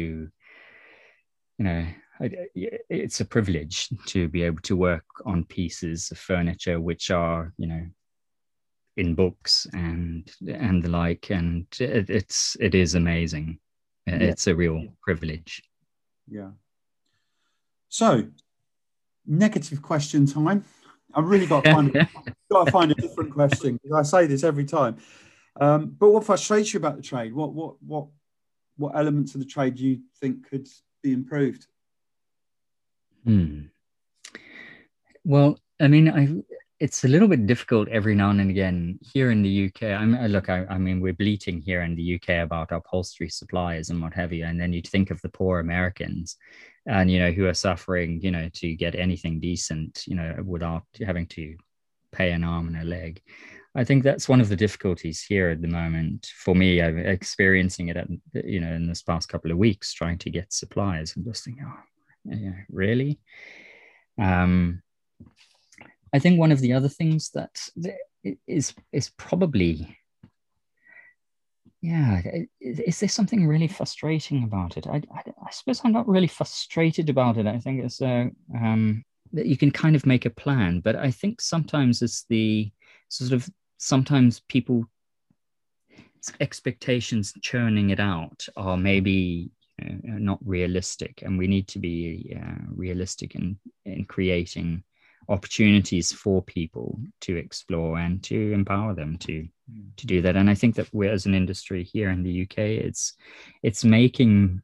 you know, I, it's a privilege to be able to work on pieces of furniture which are, you know, in books and and the like. And it, it's it is amazing. Yeah. It's a real privilege. Yeah. So, negative question time. I really got to find, got to find a different question, because I say this every time. Um, but what frustrates you about the trade? What what what what elements of the trade do you think could be improved? Hmm. Well, I mean, I it's a little bit difficult every now and again here in the U K. I mean, look, I, I mean, we're bleating here in the U K about upholstery suppliers and what have you, and then you'd think of the poor Americans, and, you know, who are suffering, you know, to get anything decent, you know, without having to pay an arm and a leg. I think that's one of the difficulties here at the moment. For me, I'm experiencing it, at, you know, in this past couple of weeks, trying to get suppliers. I'm just thinking, oh, yeah, really? Um, I think one of the other things that is is probably, yeah, is there something really frustrating about it? I, I, I suppose I'm not really frustrated about it. I think it's uh, um, that you can kind of make a plan, but I think sometimes it's the sort of, sometimes people's expectations churning it out are maybe you know, not realistic, and we need to be uh, realistic in, in creating opportunities for people to explore and to empower them to to do that. And I think that we're, as an industry here in the U K, it's it's making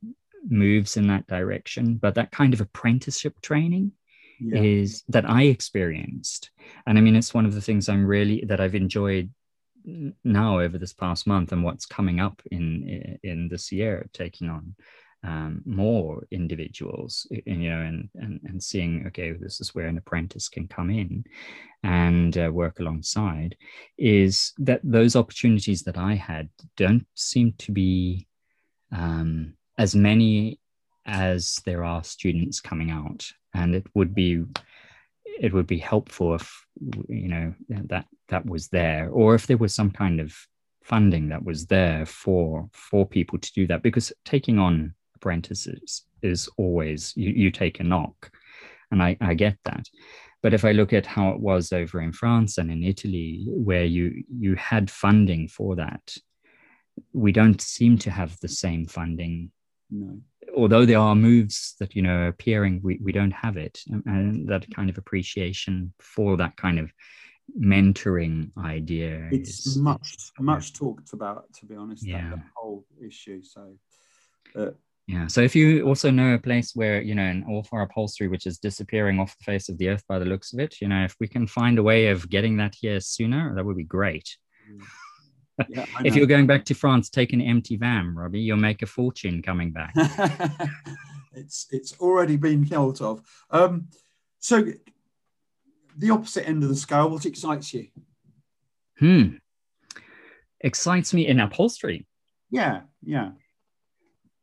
moves in that direction, but that kind of apprenticeship training yeah. is that I experienced. And I mean, it's one of the things I'm really, that I've enjoyed now over this past month, and what's coming up in in this year, taking on um, more individuals, and, you know, and, and and seeing, okay, this is where an apprentice can come in and uh, work alongside, is that those opportunities that I had don't seem to be um, as many as there are students coming out, and it would be it would be helpful if, you know, that that was there, or if there was some kind of funding that was there for for people to do that, because taking on apprentices is always, you, you take a knock, and I, I get that. But if I look at how it was over in France and in Italy, where you you had funding for that, we don't seem to have the same funding. No. Although there are moves that, you know, are appearing, we, we don't have it. And that kind of appreciation for that kind of mentoring idea. It's is, much, much yeah. talked about, to be honest, yeah. that whole issue. So, uh, yeah. So if you also know a place where, you know, an all for upholstery, which is disappearing off the face of the earth by the looks of it, you know, if we can find a way of getting that here sooner, that would be great. Mm. Yeah, if you're going back to France, take an empty van, Robbie. You'll make a fortune coming back. it's it's already been thought of. Um, so the opposite end of the scale, what excites you? Hmm. Excites me in upholstery. Yeah, yeah.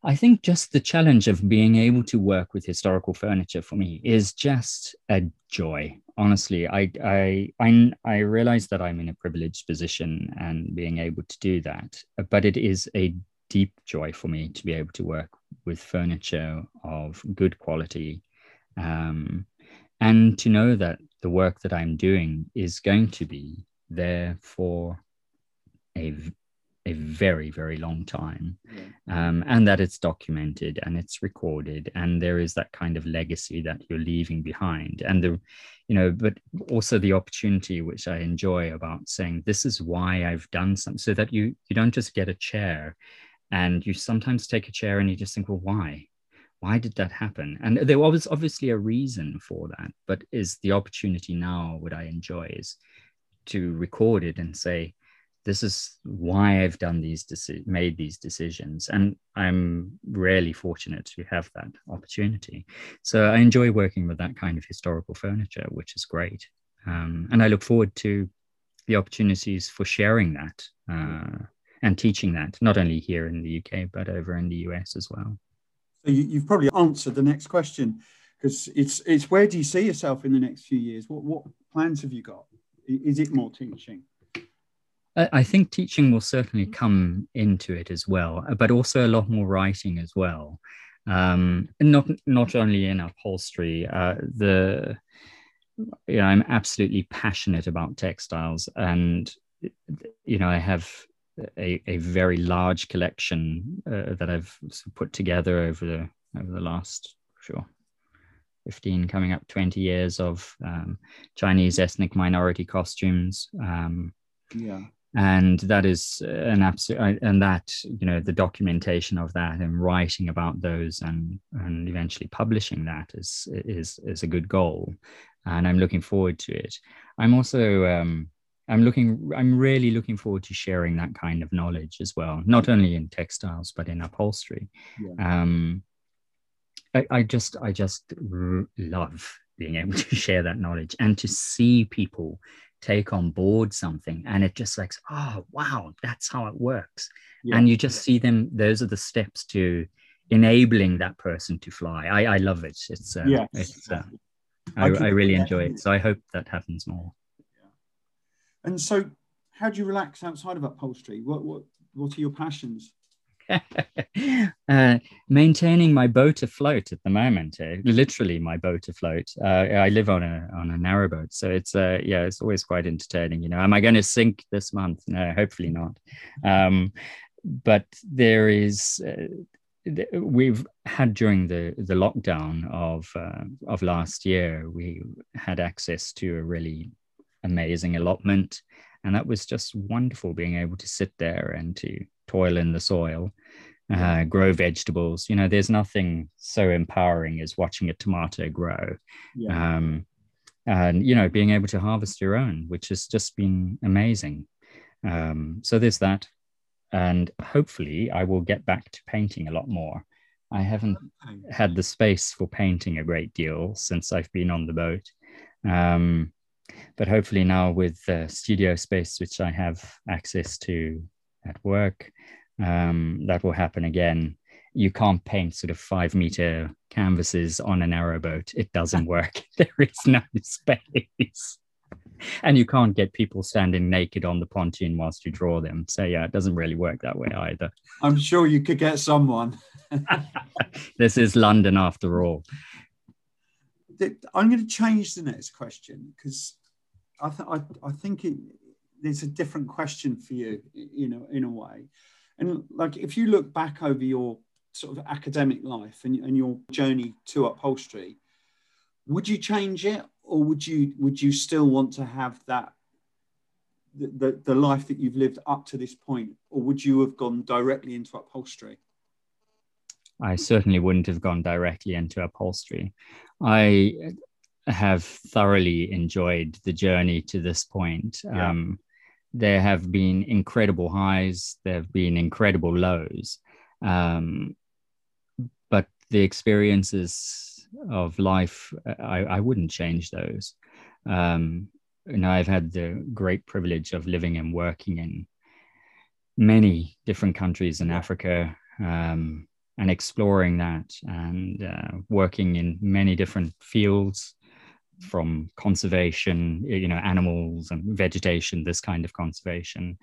I think just the challenge of being able to work with historical furniture for me is just a joy. Honestly, I I I, I realize that I'm in a privileged position and being able to do that, but it is a deep joy for me to be able to work with furniture of good quality, um, and to know that the work that I'm doing is going to be there for a a very, very long time, yeah. um, and that it's documented and it's recorded, and there is that kind of legacy that you're leaving behind. And the, you know, but also the opportunity, which I enjoy, about saying, this is why I've done something, so that you, you don't just get a chair, and you sometimes take a chair and you just think, well, why? Why did that happen? And there was obviously a reason for that, but is the opportunity now, what I enjoy is to record it and say, this is why I've done these, deci- made these decisions. And I'm really fortunate to have that opportunity. So I enjoy working with that kind of historical furniture, which is great. Um, and I look forward to the opportunities for sharing that uh, and teaching that, not only here in the U K, but over in the U S as well. So you, you've probably answered the next question, because it's, it's where do you see yourself in the next few years? What, what plans have you got? Is it more teaching? I think teaching will certainly come into it as well, but also a lot more writing as well. Um, not not only in upholstery. Uh, the you know, I'm absolutely passionate about textiles, and you know, I have a, a very large collection uh, that I've put together over the over the last sure. fifteen coming up twenty years of um, Chinese ethnic minority costumes. Um, yeah. And that is an absolute, and that, you know, the documentation of that and writing about those and, and eventually publishing that is, is, is a good goal. And I'm looking forward to it. I'm also, um, I'm looking, I'm really looking forward to sharing that kind of knowledge as well, not only in textiles, but in upholstery. Yeah. Um, I, I just, I just r- love being able to share that knowledge and to see people take on board something, and it just like, oh wow, that's how it works. Yeah. And you just see them, those are the steps to enabling that person to fly. I, I love it. It's uh, yes. it's uh, I, I, I really enjoy it. So I hope that happens more. Yeah. And so how do you relax outside of upholstery? What what what are your passions? uh, maintaining my boat afloat at the moment, eh? Literally my boat afloat. Uh, I live on a on a narrowboat, so it's uh, yeah, it's always quite entertaining. You know, am I going to sink this month? No, hopefully not. Um, but there is, uh, th- we've had during the the lockdown of uh, of last year, we had access to a really amazing allotment, and that was just wonderful, being able to sit there and to toil in the soil uh, grow vegetables. You know, there's nothing so empowering as watching a tomato grow. Yeah. Um, and, you know, being able to harvest your own, which has just been amazing. Um, so there's that. And hopefully I will get back to painting a lot more. I haven't had the space for painting a great deal since I've been on the boat. Um, but hopefully now with the studio space, which I have access to at work, um, that will happen again. You can't paint sort of five meter canvases on a narrow boat. It doesn't work. There is no space. And you can't get people standing naked on the pontoon whilst you draw them. So yeah, it doesn't really work that way either. I'm sure you could get someone. This is London after all. I'm going to change the next question because I, th I, I think it, there's a different question for you, you know, in a way. And like, if you look back over your sort of academic life and, and your journey to upholstery, would you change it? Or would you would you still want to have that the, the, the life that you've lived up to this point? Or would you have gone directly into upholstery? I certainly wouldn't have gone directly into upholstery. I have thoroughly enjoyed the journey to this point. Yeah. Um, there have been incredible highs. There have been incredible lows. Um, but the experiences of life, I, I wouldn't change those. Um, and I've had the great privilege of living and working in many different countries in Africa, um, and exploring that and uh, working in many different fields, from conservation, you know, animals and vegetation, this kind of conservation,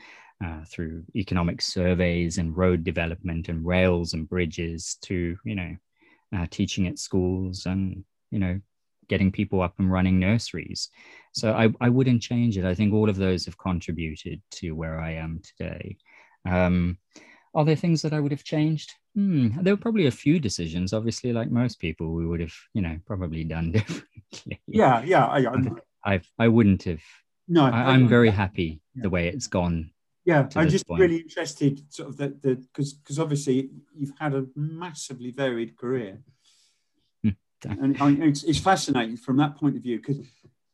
uh, through economic surveys and road development and rails and bridges to, you know, Uh, teaching at schools and, you know, getting people up and running nurseries. So I, I wouldn't change it. I think all of those have contributed to where I am today. Um, are there things that I would have changed? Hmm, there were probably a few decisions. Obviously, like most people, we would have, you know, probably done differently. Yeah, yeah. I, I, I, I wouldn't have. No, I, I'm very happy yeah. the way it's gone. Yeah, I'm just point. really interested, sort of, that the because because obviously you've had a massively varied career, and I, it's, it's fascinating from that point of view because,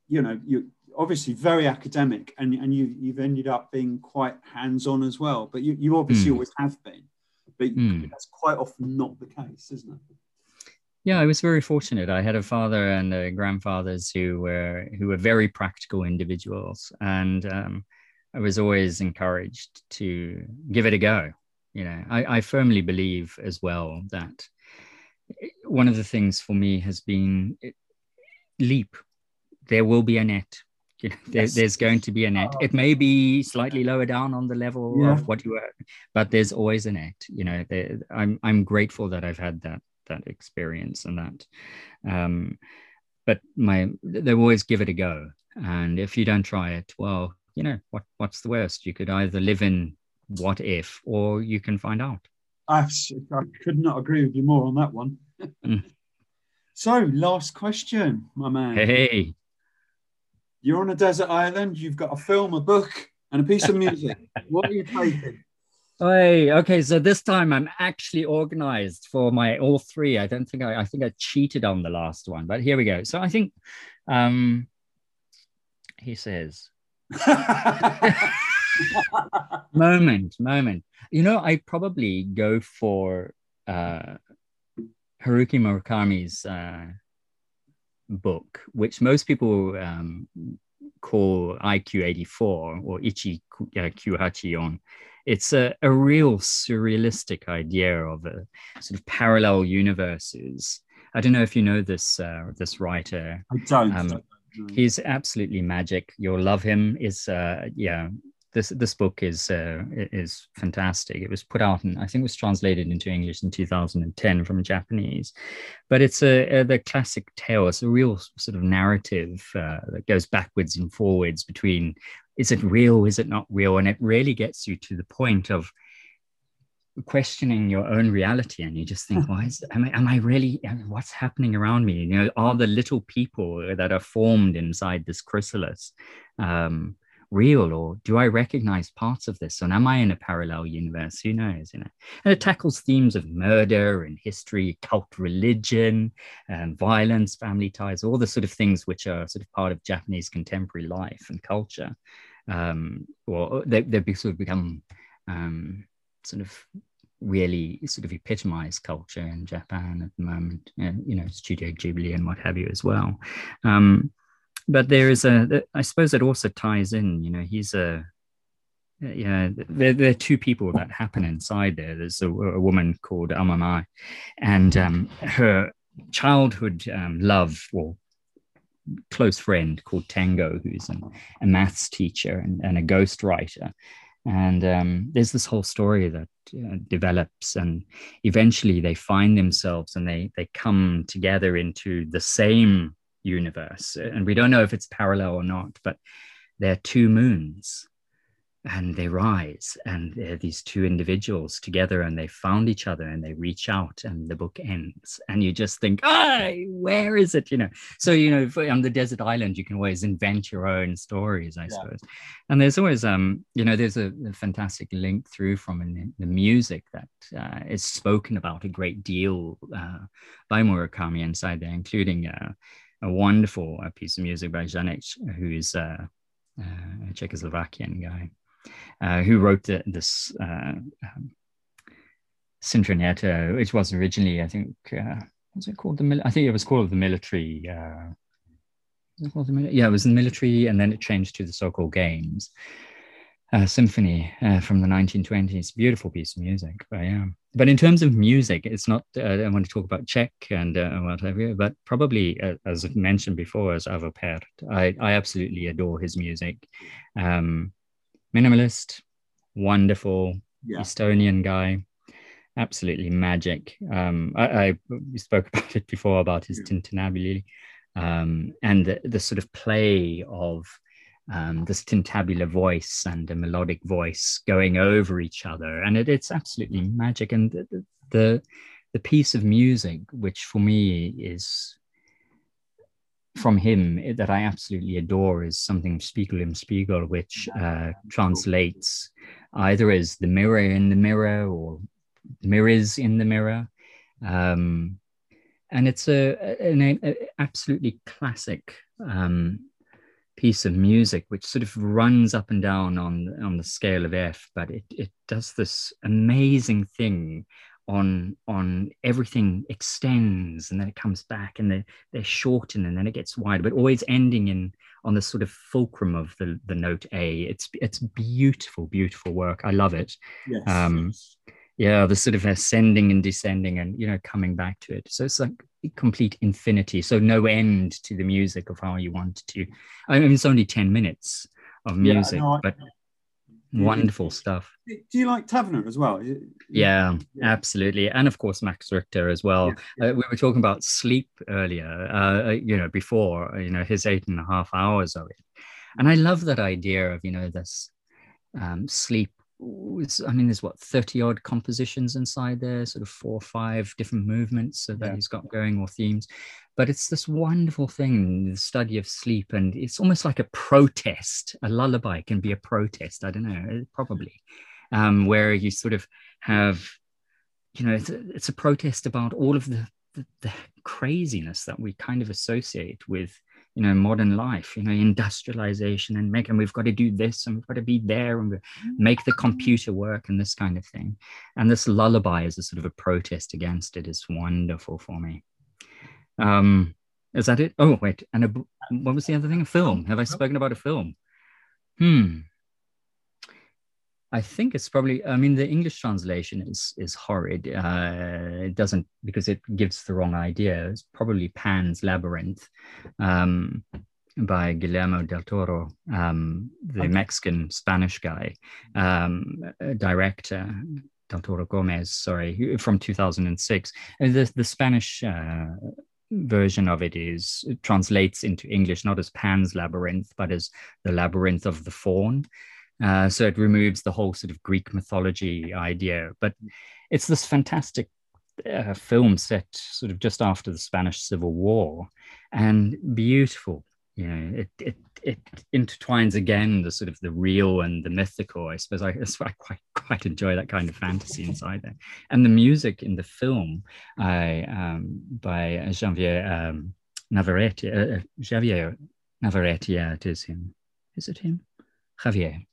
you know, you're obviously very academic and and you you've ended up being quite hands-on as well. But you you obviously mm. always have been, but mm. that's quite often not the case, isn't it? Yeah, I was very fortunate. I had a father and a grandfathers who were who were very practical individuals, and um, I was always encouraged to give it a go. You know, I, I firmly believe as well that one of the things for me has been leap. There will be a net. You know, there, yes. There's going to be a net. It may be slightly lower down on the level yeah. of what you were, but there's always a net. You know, there, I'm I'm grateful that I've had that that experience and that. Um, but my they always give it a go, and if you don't try it, well, you know, what, what's the worst? You could either live in what if, or you can find out. I, I could not agree with you more on that one. Mm. So last question, my man. Hey. You're on a desert island. You've got a film, a book, and a piece of music. What are you taking? Hey, okay, so this time I'm actually organized for my all three. I don't think I, I think I cheated on the last one, but here we go. So I think um, he says... moment moment you know, I probably go for uh Haruki Murakami's uh book, which most people um call I Q eighty-four or Ichi Kyuhachi on. It's a, a real surrealistic idea of a sort of parallel universes. I don't know if you know this uh this writer. I don't um, He's absolutely magic. You'll love him. Is uh, yeah, this this book is uh, is fantastic. It was put out and I think it was translated into English in two thousand ten from Japanese. But it's a, a the classic tale. It's a real sort of narrative uh, that goes backwards and forwards between is it real, is it not real, and it really gets you to the point of questioning your own reality, and you just think, why is am I, am I really what's happening around me? You know, are the little people that are formed inside this chrysalis um real, or do I recognize parts of this? And am I in a parallel universe? Who knows, you know? And it tackles themes of murder and history, cult religion, um, violence, family ties, all the sort of things which are sort of part of Japanese contemporary life and culture. Um, or they, they sort of become um, sort of really sort of epitomized culture in Japan at the moment, and, you know, Studio Ghibli and what have you as well. Um, But there is a, I suppose it also ties in, you know, he's a, yeah, there, there are two people that happen inside there. There's a, a woman called Amamai, and um, her childhood um, love or close friend called Tango, who's an, a maths teacher and, and a ghost writer. And um, there's this whole story that uh, develops, and eventually they find themselves and they they come together into the same universe, and we don't know if it's parallel or not, but there are two moons and they rise, and they're these two individuals together, and they found each other and they reach out, and the book ends, and you just think, oh, where is it, you know? So, you know, for, on the desert island, you can always invent your own stories, I yeah. suppose. And there's always um you know, there's a, a fantastic link through from in the music that uh, is spoken about a great deal uh, by Murakami inside there, including uh a wonderful uh, piece of music by Janec, who is uh, uh, a Czechoslovakian guy, uh, who wrote the, this uh, um, Sinfonietta, which was originally, I think, uh, was it called the? Mil- I think it was called the military. Uh, was it called the mil- yeah, it was the military, and then it changed to the so-called games. Uh, symphony uh, from the nineteen twenties, beautiful piece of music. But yeah, but in terms of music, it's not. Uh, I want to talk about Czech and uh, what have you. But probably, uh, as I mentioned before, as Avopert, I I absolutely adore his music. Um, minimalist, wonderful yeah. Estonian guy, absolutely magic. Um, I, I we spoke about it before about his yeah. Tintinabuli, um, and the, the sort of play of. Um, this tintabular voice and a melodic voice going over each other, and it, it's absolutely magic. And the, the the piece of music, which for me is from him it, that I absolutely adore, is something Spiegel im Spiegel, which uh, translates either as the mirror in the mirror or mirrors in the mirror. Um, and it's a an a absolutely classic. Um, piece of music which sort of runs up and down on on the scale of F, but it it does this amazing thing on on everything extends, and then it comes back, and they're, they're shortened, and then it gets wider, but always ending in on the sort of fulcrum of the the note A. It's it's beautiful beautiful work. I love it. Yes. um yeah the sort of ascending and descending, and, you know, coming back to it, so it's like complete infinity, so no end to the music of how you want to. I mean, it's only ten minutes of music, yeah, no, I, but yeah. wonderful stuff. Do you like Taverner as well? Yeah, yeah, absolutely. And of course, Max Richter as well. Yeah, yeah. Uh, we were talking about Sleep earlier, uh, you know, before, you know, his eight and a half hours of it. And I love that idea of, you know, this um, sleep. I mean, there's what, thirty odd compositions inside there, sort of four or five different movements that yeah. he's got going, or themes. But it's this wonderful thing, the study of sleep, and it's almost like a protest. A lullaby can be a protest, I don't know, probably, um, where you sort of have, you know, it's a, it's a protest about all of the, the, the craziness that we kind of associate with, you know, modern life, you know, industrialization and make, and we've got to do this, and we've got to be there, and we make the computer work, and this kind of thing. And this lullaby is a sort of a protest against it. It's wonderful for me. Um, is that it? Oh, wait. And a, what was the other thing? A film. Have I spoken about a film? Hmm. I think it's probably, I mean, the English translation is is horrid. Uh, it doesn't, because it gives the wrong idea. It's probably Pan's Labyrinth um, by Guillermo del Toro, um, the okay. Mexican Spanish guy, um, director, del Toro Gomez, sorry, from two thousand six. And the, the Spanish uh, version of it is, it translates into English, not as Pan's Labyrinth, but as the Labyrinth of the Faun. Uh, so it removes the whole sort of Greek mythology idea, but it's this fantastic uh, film set sort of just after the Spanish Civil War, and beautiful, you know, it it it intertwines again the sort of the real and the mythical. I suppose I, that's why I quite quite enjoy that kind of fantasy inside there. And the music in the film, I um, by Javier um, Navarrete. Uh, Javier Navarrete. Yeah, it is him. Is it him? Javier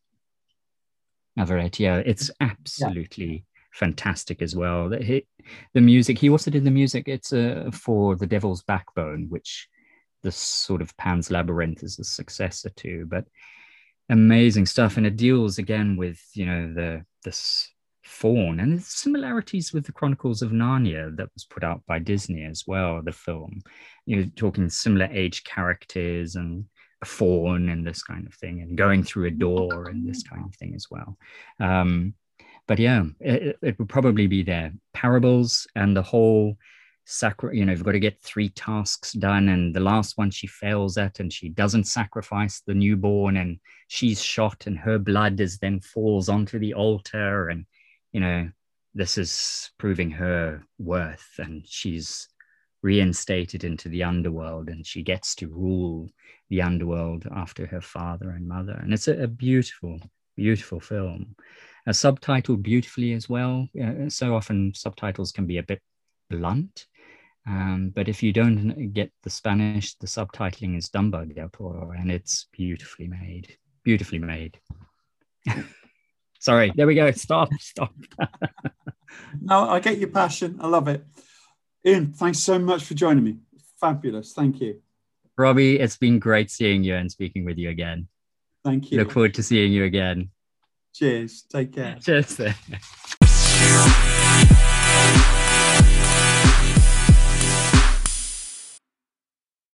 Navarrete. Yeah, it's absolutely. Yeah. Fantastic as well. That he, the music he also did the music. It's uh, for The Devil's Backbone, which this sort of Pan's Labyrinth is the successor to. But amazing stuff, and it deals again with you know the this faun and the similarities with the Chronicles of Narnia that was put out by Disney as well. The film, you know, talking similar age characters and a faun and this kind of thing, and going through a door and this kind of thing as well. Um, But yeah, it, it would probably be their parables and the whole sacri- you know, you've got to get three tasks done, and the last one she fails at, and she doesn't sacrifice the newborn, and she's shot, and her blood is then falls onto the altar, and you know, this is proving her worth, and she's reinstated into the underworld, and she gets to rule the underworld after her father and mother, and it's a, a beautiful, beautiful film. Uh, subtitled beautifully as well. Uh, so often subtitles can be a bit blunt, um, but if you don't get the Spanish, the subtitling is done by Del Toro, and it's beautifully made. Beautifully made. Sorry, there we go. Stop, stop. No, I get your passion. I love it. Ian, thanks so much for joining me. Fabulous. Thank you. Robbie, it's been great seeing you and speaking with you again. Thank you. Look forward to seeing you again. Cheers. Take care. Cheers.